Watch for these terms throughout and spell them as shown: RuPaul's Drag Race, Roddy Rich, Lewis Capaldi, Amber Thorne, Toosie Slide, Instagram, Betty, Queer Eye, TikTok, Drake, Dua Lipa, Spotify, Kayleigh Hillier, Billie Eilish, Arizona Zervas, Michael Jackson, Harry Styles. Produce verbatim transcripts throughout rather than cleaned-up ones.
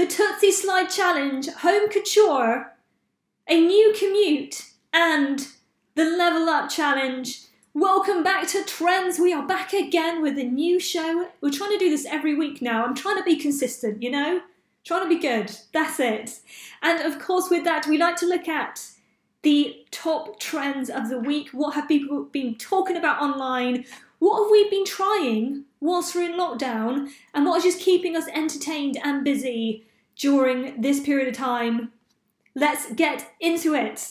the Toosie Slide Challenge, Home Couture, a new commute, and the Level Up Challenge. Welcome back to Trends. We are back again with a new show. We're trying to do this every week now. I'm trying to be consistent, you know? Trying to be good. That's it. And of course, with that, we like to look at the top trends of the week. What have people been talking about online? What have we been trying whilst we're in lockdown? And what is just keeping us entertained and busy during this period of time? Let's get into it.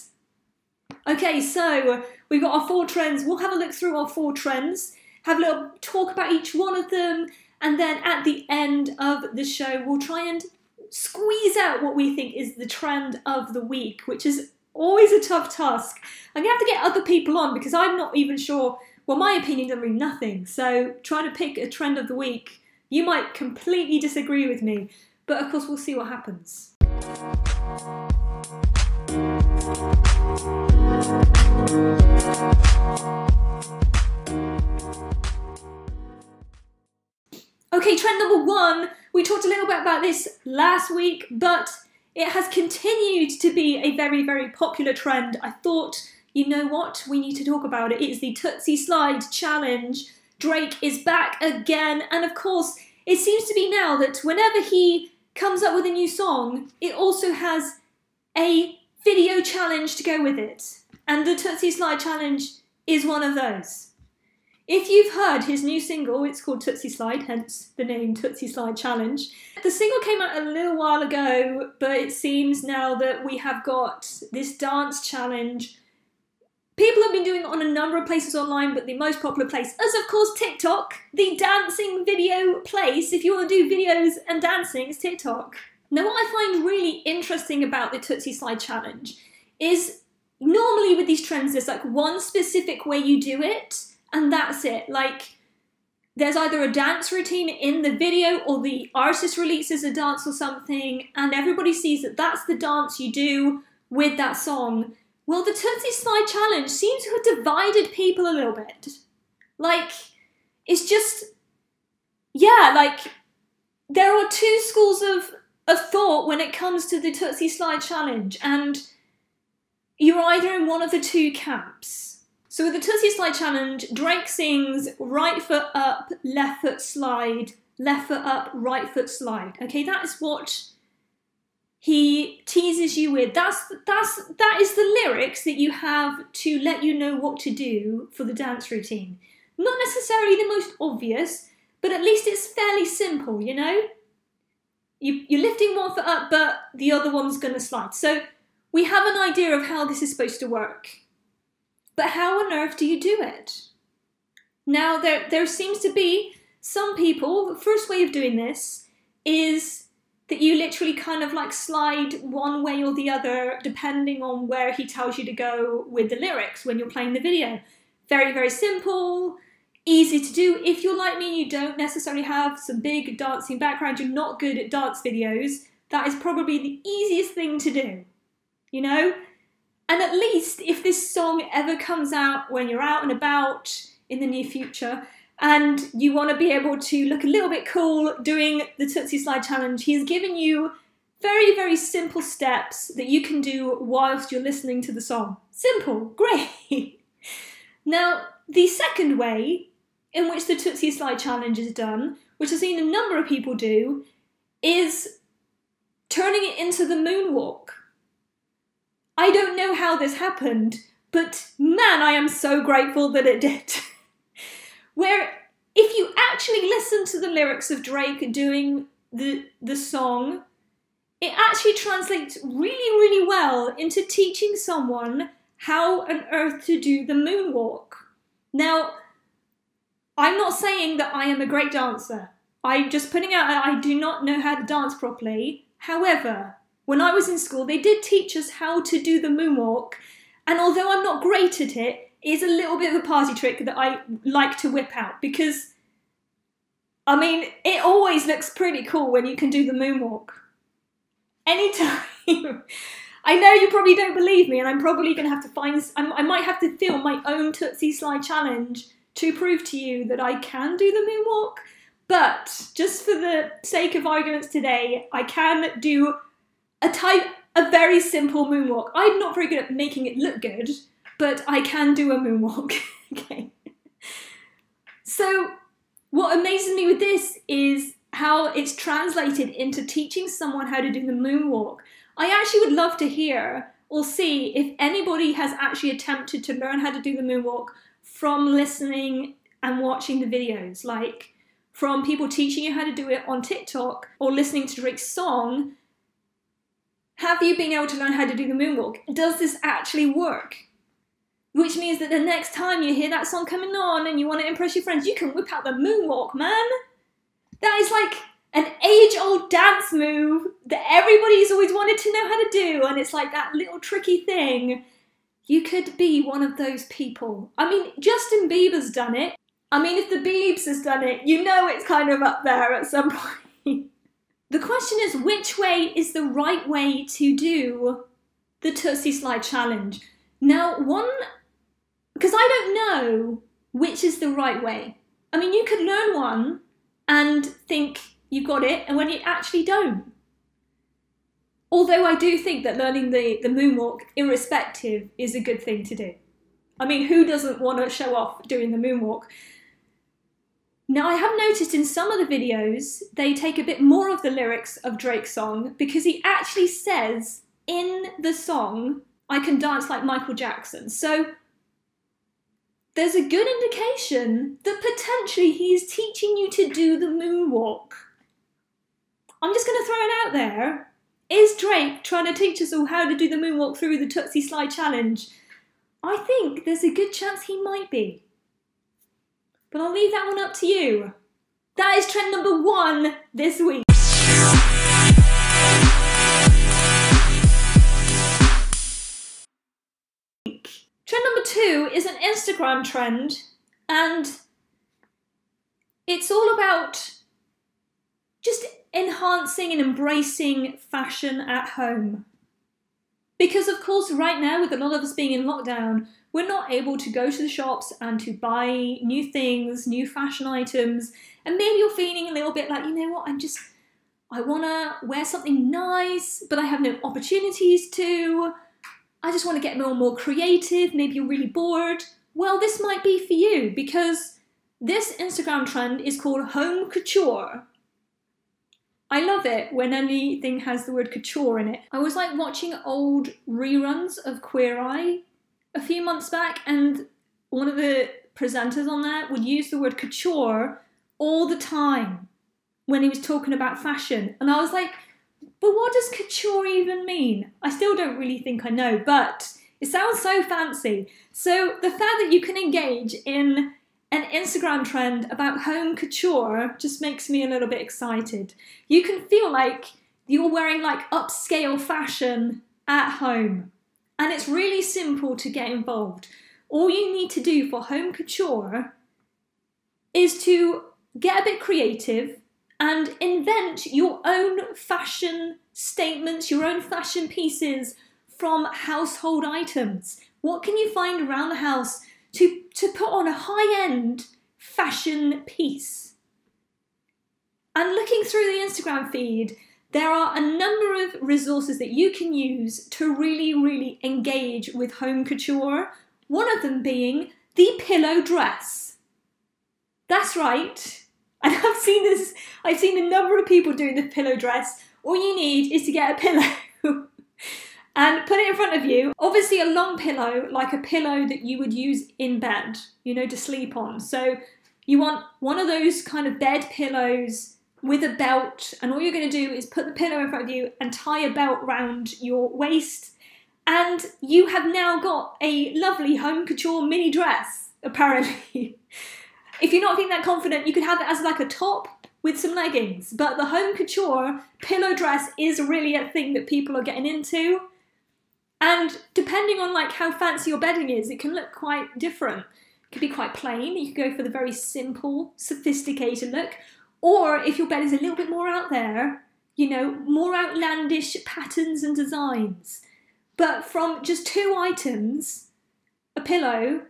Okay, so we've got our four trends. We'll have a look through our four trends, have a little talk about each one of them, and then at the end of the show, we'll try and squeeze out what we think is the trend of the week, which is always a tough task. I'm going to have to get other people on because I'm not even sure. Well, my opinion doesn't mean nothing, so try to pick a trend of the week. You might completely disagree with me, but of course we'll see what happens. Okay, trend number one. We talked a little bit about this last week, but it has continued to be a very, very popular trend. I thought, you know what? We need to talk about it. It is the Toosie Slide Challenge. Drake is back again. And of course, it seems to be now that whenever he comes up with a new song, it also has a video challenge to go with it. And the Toosie Slide Challenge is one of those. If you've heard his new single, it's called Toosie Slide, hence the name Toosie Slide Challenge. The single came out a little while ago, but it seems now that we have got this dance challenge. People have been doing it on a number of places online, but the most popular place is, of course, TikTok, the dancing video place. If you want to do videos and dancing, it's TikTok. Now, what I find really interesting about the Toosie Slide Challenge is normally with these trends, there's like one specific way you do it, and that's it. Like, there's either a dance routine in the video or the artist releases a dance or something, and everybody sees that that's the dance you do with that song. Well, the Toosie Slide Challenge seems to have divided people a little bit. Like, it's just, yeah, like, there are two schools of of thought when it comes to the Toosie Slide Challenge, and you're either in one of the two camps. So with the Toosie Slide Challenge, Drake sings right foot up, left foot slide, left foot up, right foot slide. Okay, that is what he teases you with. That's, that's, that is the lyrics that you have to let you know what to do for the dance routine. Not necessarily the most obvious, but at least it's fairly simple, you know? You, you're lifting one foot up, but the other one's going to slide. So we have an idea of how this is supposed to work. But how on earth do you do it? Now, there, there seems to be some people, the first way of doing this is that you literally kind of like slide one way or the other, depending on where he tells you to go with the lyrics when you're playing the video. Very, very simple. Easy to do. If you're like me and you don't necessarily have some big dancing background, you're not good at dance videos, that is probably the easiest thing to do, you know? And at least if this song ever comes out when you're out and about in the near future and you want to be able to look a little bit cool doing the Toosie Slide Challenge, he's given you very, very simple steps that you can do whilst you're listening to the song. Simple, great. Now, the second way in which the Toosie Slide Challenge is done, which I've seen a number of people do, is turning it into the moonwalk. I don't know how this happened, but man, I am so grateful that it did. Where if you actually listen to the lyrics of Drake doing the, the song, it actually translates really, really well into teaching someone how on earth to do the moonwalk. Now, I'm not saying that I am a great dancer. I'm just putting out that I do not know how to dance properly. However, when I was in school, they did teach us how to do the moonwalk. And although I'm not great at it, it's a little bit of a party trick that I like to whip out because, I mean, it always looks pretty cool when you can do the moonwalk. Anytime. I know you probably don't believe me and I'm probably going to have to find, I might have to film my own Toosie Slide Challenge to prove to you that I can do the moonwalk, But just for the sake of arguments today, I can do a type, a very simple moonwalk. I'm not very good at making it look good, but I can do a moonwalk. Okay. So what amazes me with this is how it's translated into teaching someone how to do the moonwalk. I actually would love to hear or see if anybody has actually attempted to learn how to do the moonwalk from listening and watching the videos, like from people teaching you how to do it on TikTok or listening to Drake's song. Have you been able to learn how to do the moonwalk? Does this actually work? Which means that the next time you hear that song coming on and you want to impress your friends, you can whip out the moonwalk, man. That is like an age-old dance move that everybody's always wanted to know how to do, and it's like that little tricky thing. You could be one of those people. I mean, Justin Bieber's done it. I mean, if the Biebs has done it, you know it's kind of up there at some point. The question is, which way is the right way to do the Toosie Slide Challenge? Now, one, because I don't know which is the right way. I mean, you could learn one and think you got it, and when you actually don't. Although I do think that learning the, the moonwalk, irrespective, is a good thing to do. I mean, who doesn't want to show off doing the moonwalk? Now, I have noticed in some of the videos, they take a bit more of the lyrics of Drake's song, because he actually says in the song, I can dance like Michael Jackson. So there's a good indication that potentially he is teaching you to do the moonwalk. I'm just going to throw it out there. Is Drake trying to teach us all how to do the moonwalk through the Toosie Slide Challenge? I think there's a good chance he might be. But I'll leave that one up to you. That is trend number one this week. Trend number two is an Instagram trend, and it's all about just enhancing and embracing fashion at home. Because of course right now, with a lot of us being in lockdown, we're not able to go to the shops and to buy new things, new fashion items, and maybe you're feeling a little bit like, you know what, I'm just, I wanna wear something nice, but I have no opportunities to. I just wanna get more and more creative. Maybe you're really bored. Well, this might be for you, because this Instagram trend is called home couture. I love it when anything has the word couture in it. I was like watching old reruns of Queer Eye a few months back, and one of the presenters on there would use the word couture all the time when he was talking about fashion. And I was like, but what does couture even mean? I still don't really think I know, but it sounds so fancy. So the fact that you can engage in an Instagram trend about home couture just makes me a little bit excited. You can feel like you're wearing like upscale fashion at home. And it's really simple to get involved. All you need to do for home couture is to get a bit creative and invent your own fashion statements, your own fashion pieces from household items. What can you find around the house To, to put on a high-end fashion piece? And looking through the Instagram feed, there are a number of resources that you can use to really, really engage with home couture. One of them being the pillow dress. That's right. And I've seen this, I've seen a number of people doing the pillow dress. All you need is to get a pillow. And put it in front of you. Obviously a long pillow, like a pillow that you would use in bed, you know, to sleep on. So you want one of those kind of bed pillows with a belt, and all you're going to do is put the pillow in front of you and tie a belt round your waist, and you have now got a lovely home couture mini dress, apparently. If you're not feeling that confident, you could have it as like a top with some leggings, but the home couture pillow dress is really a thing that people are getting into. And depending on like how fancy your bedding is, it can look quite different. It could be quite plain. You could go for the very simple, sophisticated look. Or if your bed is a little bit more out there, you know, more outlandish patterns and designs. But from just two items, a pillow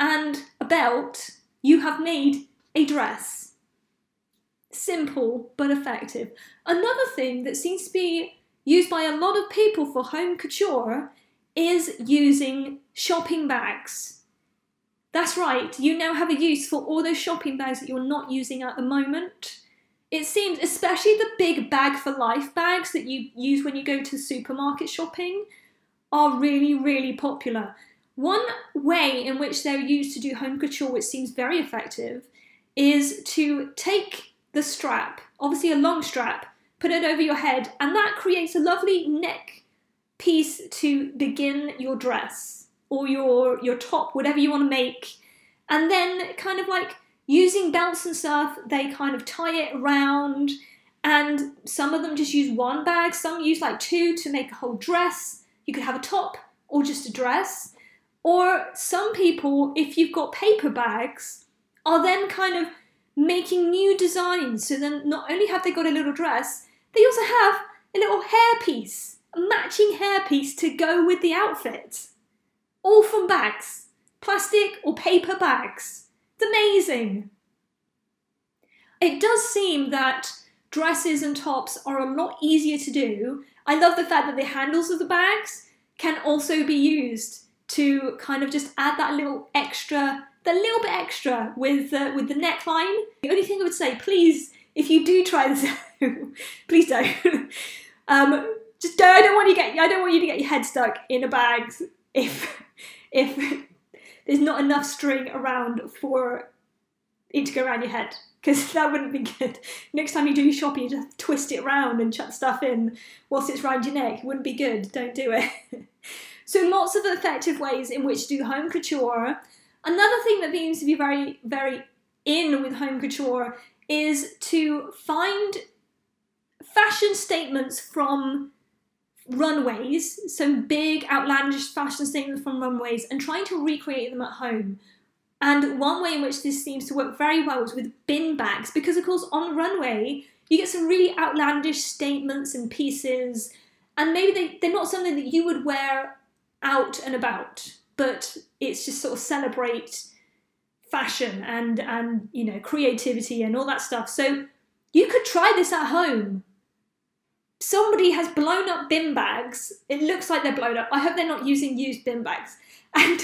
and a belt, you have made a dress. simple but effective. Another thing that seems to be used by a lot of people for home couture is using shopping bags. That's right, you now have a use for all those shopping bags that you're not using at the moment. It seems, especially the big bag for life bags that you use when you go to supermarket shopping, are really, really popular. One way in which they're used to do home couture, which seems very effective, is to take the strap, obviously a long strap, put it over your head, and that creates a lovely neck piece to begin your dress or your, your top, whatever you want to make. And then kind of like using belts and stuff, they kind of tie it around, and some of them just use one bag, some use like two to make a whole dress. You could have a top or just a dress. Or some people, if you've got paper bags, are then kind of making new designs. So then not only have they got a little dress, they also have a little hairpiece, a matching hairpiece to go with the outfit. All from bags, plastic or paper bags. It's amazing. It does seem that dresses and tops are a lot easier to do. I love the fact that the handles of the bags can also be used to kind of just add that little extra, that little bit extra with, uh, with the neckline. The only thing I would say, please, if you do try this out, please don't. Um, just don't, I don't want you to get, I don't want you to get your head stuck in a bag if, if there's not enough string around for it to go around your head, because that wouldn't be good. Next time you do your shopping, you just twist it around and chuck stuff in whilst it's around your neck. It wouldn't be good, don't do it. So lots of effective ways in which to do home couture. Another thing that seems to be very, very in with home couture is to find fashion statements from runways, some big outlandish fashion statements from runways, and trying to recreate them at home. And one way in which this seems to work very well is with bin bags, because of course on the runway, you get some really outlandish statements and pieces, and maybe they, they're not something that you would wear out and about, but it's just sort of celebrate fashion and, and you know, creativity and all that stuff. So you could try this at home. Somebody has blown up bin bags. It looks like they're blown up. I hope they're not using used bin bags. And,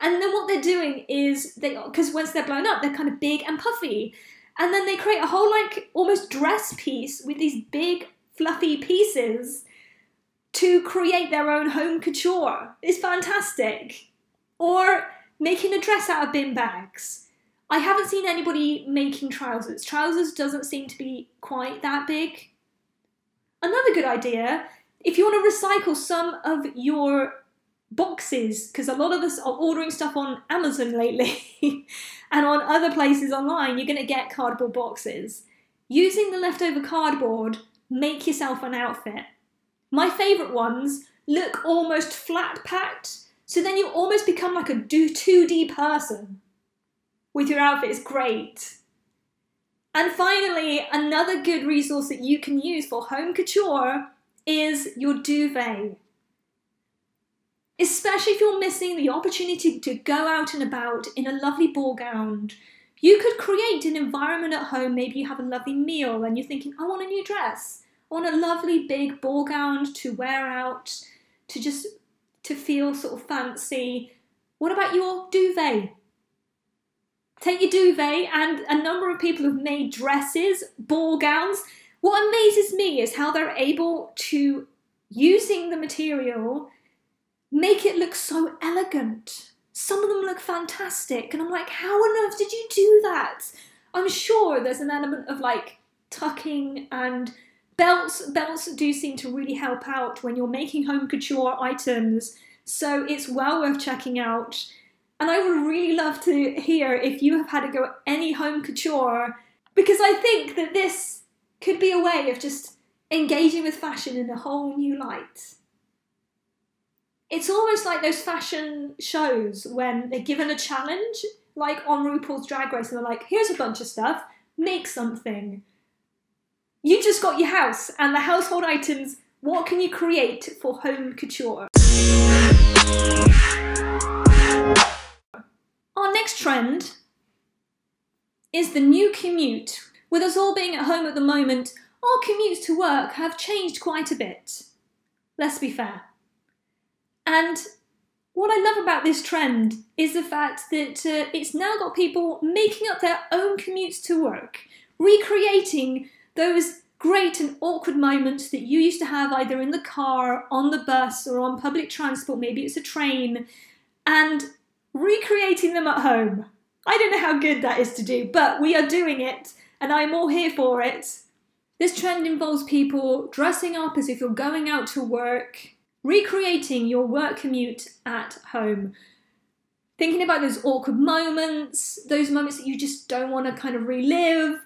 and then what they're doing is, they, because once they're blown up, they're kind of big and puffy. And then they create a whole like almost dress piece with these big fluffy pieces to create their own home couture. It's fantastic. Or making a dress out of bin bags. I haven't seen anybody making trousers. Trousers doesn't seem to be quite that big. Another good idea, if you want to recycle some of your boxes, because a lot of us are ordering stuff on Amazon lately and on other places online, you're going to get cardboard boxes. Using the leftover cardboard, make yourself an outfit. My favourite ones look almost flat packed, so then you almost become like a two D person with your outfit. It's great. And finally, another good resource that you can use for home couture is your duvet. Especially if you're missing the opportunity to go out and about in a lovely ball gown, you could create an environment at home. Maybe you have a lovely meal and you're thinking, I want a new dress. I want a lovely big ball gown to wear out, to just, to feel sort of fancy. What about your duvet? Take your duvet, and a number of people have made dresses, ball gowns. What amazes me is how they're able to, using the material, make it look so elegant. Some of them look fantastic, and I'm like, how on earth did you do that? I'm sure there's an element of like tucking, and belts, belts do seem to really help out when you're making home couture items, so it's well worth checking out. And I would really love to hear if you have had a go at any home couture, because I think that this could be a way of just engaging with fashion in a whole new light. It's almost like those fashion shows when they're given a challenge, like on RuPaul's Drag Race, and they're like, here's a bunch of stuff, make something. You just got your house and the household items. What can you create for home couture? Our next trend is the new commute, With us all being at home at the moment, our commutes to work have changed quite a bit. Let's be fair. And what I love about this trend is the fact that uh, it's now got people making up their own commutes to work, recreating those great and awkward moments that you used to have either in the car, on the bus, or on public transport, maybe it's a train, and recreating them at home. I don't know how good that is to do, but we are doing it, and I'm all here for it. This trend involves people dressing up as if you're going out to work, recreating your work commute at home. Thinking about those awkward moments, those moments that you just don't want to kind of relive,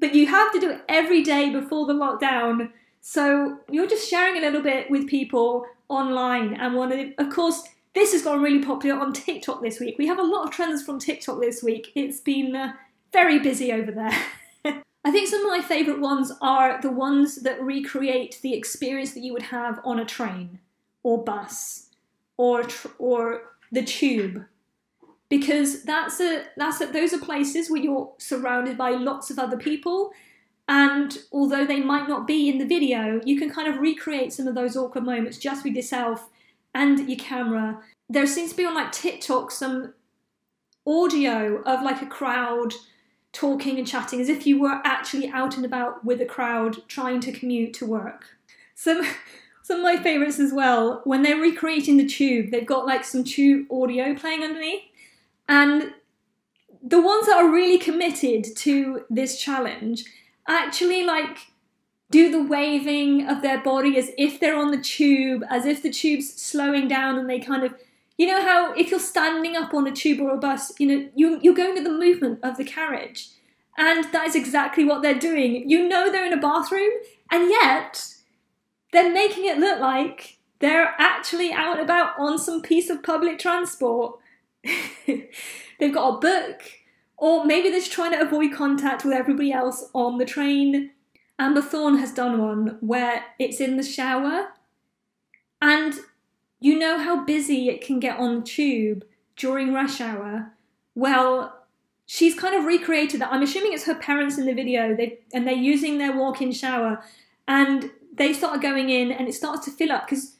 but you have to do it every day before the lockdown. So you're just sharing a little bit with people online. And one of, the, of course, this has gone really popular on TikTok this week. We have a lot of trends from TikTok this week. It's been uh, very busy over there. I think some of my favourite ones are the ones that recreate the experience that you would have on a train or bus or tr or the tube, because that's a that's a, those are places where you're surrounded by lots of other people, and although they might not be in the video, you can kind of recreate some of those awkward moments just with yourself and your camera. There seems to be on like TikTok some audio of like a crowd talking and chatting as if you were actually out and about with a crowd trying to commute to work. Some, some of my favourites as well, when they're recreating the tube, they've got like some tube audio playing underneath, and the ones that are really committed to this challenge actually like do the waving of their body as if they're on the tube, as if the tube's slowing down, and they kind of, you know how if you're standing up on a tube or a bus, you know, you, you're going with the movement of the carriage. And that is exactly what they're doing. You know they're in a bathroom, and yet they're making it look like they're actually out and about on some piece of public transport. They've got a book, or maybe they're just trying to avoid contact with everybody else on the train. Amber Thorne has done one where it's in the shower, and you know how busy it can get on tube during rush hour? Well, she's kind of recreated that. I'm assuming it's her parents in the video, they, and they're using their walk-in shower, and they start going in and it starts to fill up, because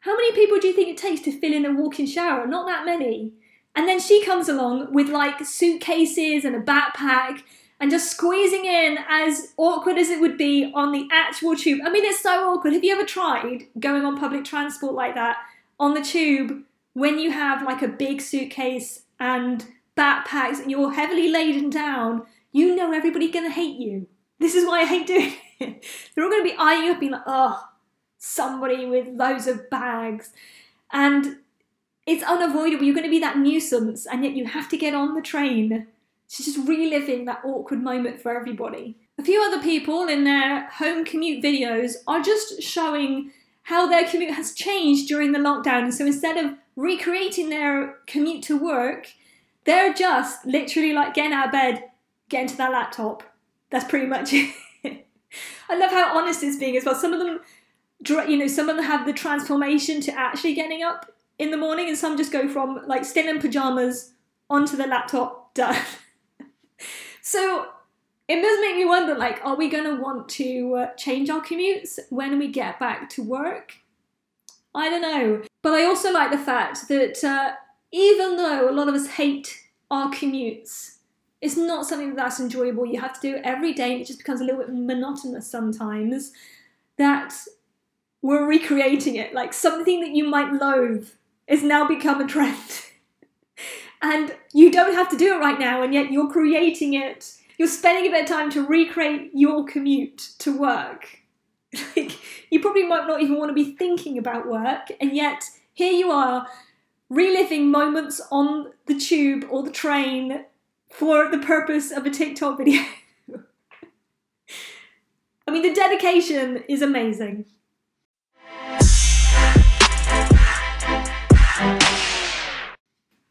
how many people do you think it takes to fill in a walk-in shower? Not that many. And then she comes along with like suitcases and a backpack and just squeezing in, as awkward as it would be on the actual tube. I mean, it's so awkward. Have you ever tried going on public transport like that? On the tube, when you have like a big suitcase and backpacks and you're heavily laden down, you know everybody's gonna hate you. This is why I hate doing it. They're all gonna be eyeing you up, being like, oh, somebody with loads of bags. And it's unavoidable. You're gonna be that nuisance, and yet you have to get on the train. She's just reliving that awkward moment for everybody. A few other people in their home commute videos are just showing how their commute has changed during the lockdown. And so instead of recreating their commute to work, they're just literally like getting out of bed, getting to their laptop. That's pretty much it. I love how honest it's being as well. Some of them, you know, some of them have the transformation to actually getting up in the morning, and some just go from like still in pajamas onto the laptop, done. So it does make me wonder, like, are we going to want to uh, change our commutes when we get back to work? I don't know. But I also like the fact that uh, even though a lot of us hate our commutes, it's not something that's enjoyable. You have to do it every day, and it just becomes a little bit monotonous sometimes, that we're recreating it. Like, something that you might loathe has now become a trend. And you don't have to do it right now, and yet you're creating it. You're spending a bit of time to recreate your commute to work. Like, you probably might not even want to be thinking about work, and yet here you are reliving moments on the tube or the train for the purpose of a TikTok video. I mean, the dedication is amazing.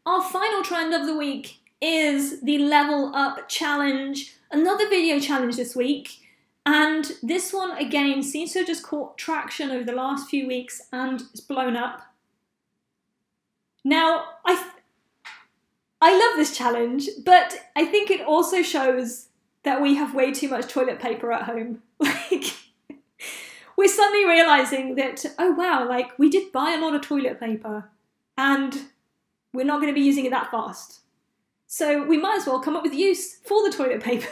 Our final trend of the week is the Level Up Challenge, another video challenge this week, and this one again seems to have just caught traction over the last few weeks and it's blown up. Now, I, th I love this challenge, but I think it also shows that we have way too much toilet paper at home. Like, we're suddenly realizing that, oh wow, like we did buy a lot of toilet paper and we're not going to be using it that fast. So we might as well come up with use for the toilet paper,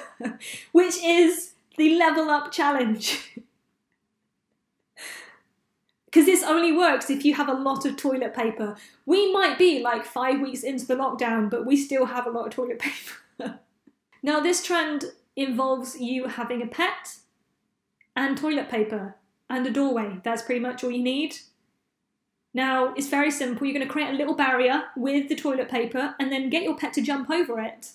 which is the level up challenge. Because this only works if you have a lot of toilet paper. We might be like five weeks into the lockdown, but we still have a lot of toilet paper. Now, this trend involves you having a pet and toilet paper and a doorway. That's pretty much all you need. Now, it's very simple. You're going to create a little barrier with the toilet paper and then get your pet to jump over it.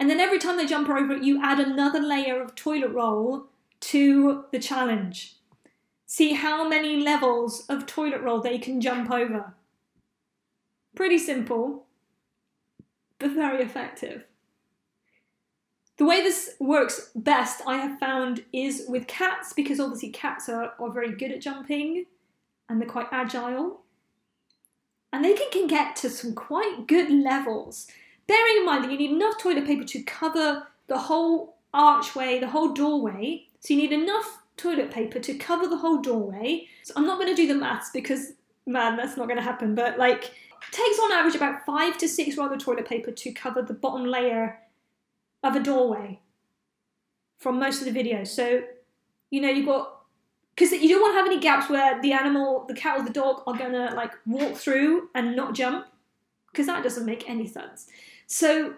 And then every time they jump over it, you add another layer of toilet roll to the challenge. See how many levels of toilet roll they can jump over. Pretty simple, but very effective. The way this works best, I have found, is with cats, because obviously cats are, are very good at jumping. And they're quite agile. And they can, can get to some quite good levels. Bearing in mind that you need enough toilet paper to cover the whole archway, the whole doorway. So you need enough toilet paper to cover the whole doorway. So I'm not going to do the maths because, man, that's not going to happen. But like, it takes on average about five to six rolls of toilet paper to cover the bottom layer of a doorway from most of the videos. So, you know, you've got... Because you don't want to have any gaps where the animal, the cat or the dog are going to like walk through and not jump, because that doesn't make any sense. So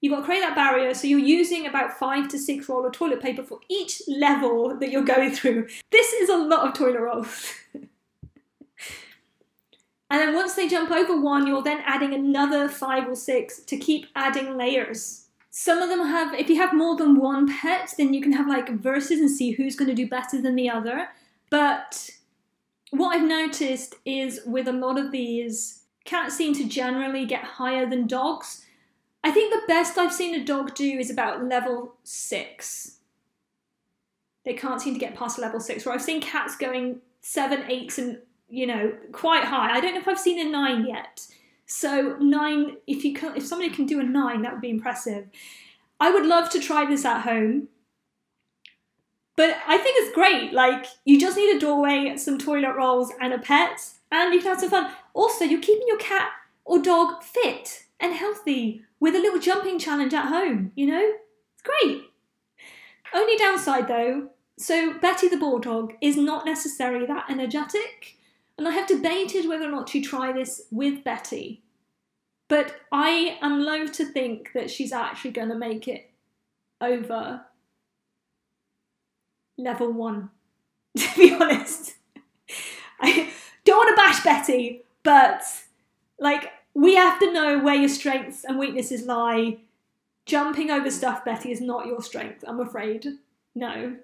you've got to create that barrier. So you're using about five to six roll of toilet paper for each level that you're going through. This is a lot of toilet rolls. And then once they jump over one, you're then adding another five or six to keep adding layers. Some of them have, if you have more than one pet, then you can have like verses and see who's going to do better than the other. But what I've noticed is with a lot of these, cats seem to generally get higher than dogs. I think the best I've seen a dog do is about level six. They can't seem to get past level six, where I've seen cats going seven, eights and, you know, quite high. I don't know if I've seen a nine yet. So nine, if you can, if somebody can do a nine, that would be impressive. I would love to try this at home. But I think it's great. Like, you just need a doorway, some toilet rolls and a pet, and you can have some fun. Also, you're keeping your cat or dog fit and healthy with a little jumping challenge at home, you know? It's great. Only downside though, so Betty the Bulldog is not necessarily that energetic. And I have debated whether or not to try this with Betty. But I am loath to think that she's actually going to make it over level one, to be honest. I don't want to bash Betty, but like, we have to know where your strengths and weaknesses lie. Jumping over stuff, Betty, is not your strength, I'm afraid. No,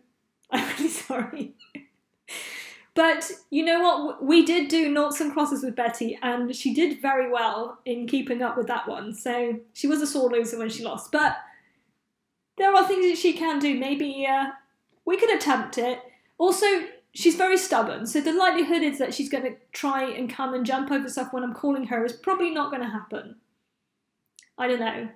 I'm really sorry. But you know what, we did do noughts and crosses with Betty and she did very well in keeping up with that one. So she was a sore loser when she lost, but there are things that she can do. Maybe uh, we could attempt it. Also, she's very stubborn. So the likelihood is that she's going to try and come and jump over stuff when I'm calling her is probably not going to happen. I don't know.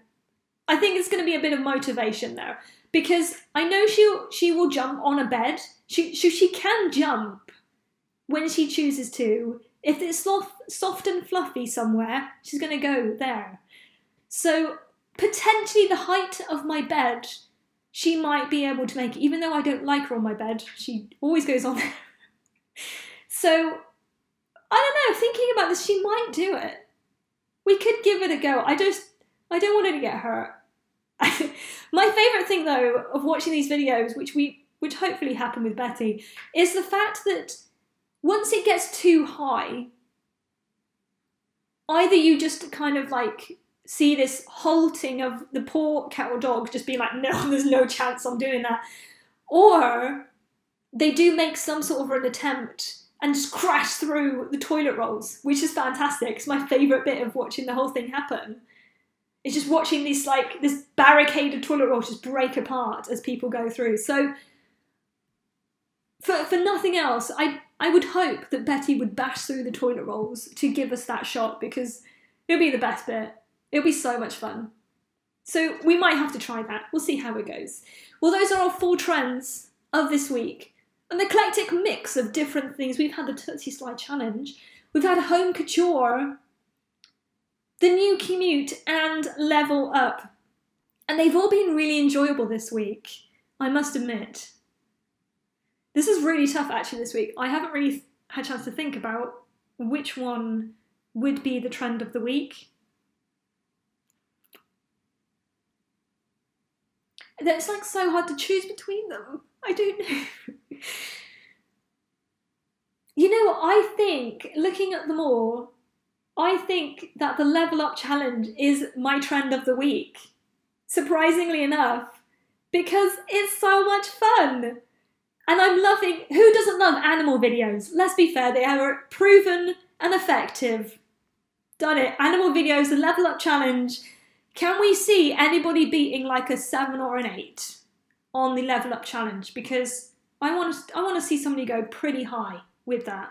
I think it's going to be a bit of motivation though, because I know she'll, she will jump on a bed. She, she, she can jump. When she chooses to. If it's soft, soft and fluffy somewhere, she's going to go there. So potentially the height of my bed, she might be able to make it. Even though I don't like her on my bed, she always goes on there. So I don't know, thinking about this, she might do it. We could give it a go. I just, I don't want her to get hurt. My favourite thing though of watching these videos, which we which hopefully happen with Betty, is the fact that once it gets too high, either you just kind of like see this halting of the poor cat or dog just being like, no, there's no chance I'm doing that. Or they do make some sort of an attempt and just crash through the toilet rolls, which is fantastic. It's my favourite bit of watching the whole thing happen. It's just watching this like this barricaded toilet roll just break apart as people go through. So for, for nothing else, I... I would hope that Betty would bash through the toilet rolls to give us that shot because it'll be the best bit. It'll be so much fun. So we might have to try that. We'll see how it goes. Well, those are our four trends of this week. An eclectic mix of different things. We've had the Toosie Slide Challenge. We've had Home Couture, the new commute, and Level Up. And they've all been really enjoyable this week, I must admit. This is really tough, actually, this week. I haven't really had a chance to think about which one would be the trend of the week. It's like so hard to choose between them. I don't know. You know what, I think, looking at them all, I think that the Level Up Challenge is my trend of the week, surprisingly enough, because it's so much fun. And I'm loving, who doesn't love animal videos? Let's be fair, they are proven and effective. Done it. Animal videos, the Level Up Challenge. Can we see anybody beating like a seven or an eight on the Level Up Challenge? Because I want to, I want to see somebody go pretty high with that.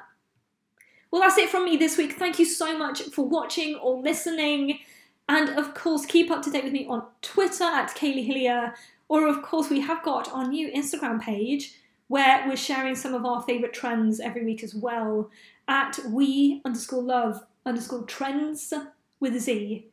Well, that's it from me this week. Thank you so much for watching or listening. And of course, keep up to date with me on Twitter at Kayleigh Hillier. Or of course, we have got our new Instagram page where we're sharing some of our favourite trends every week as well at we underscore love underscore trends with a Z.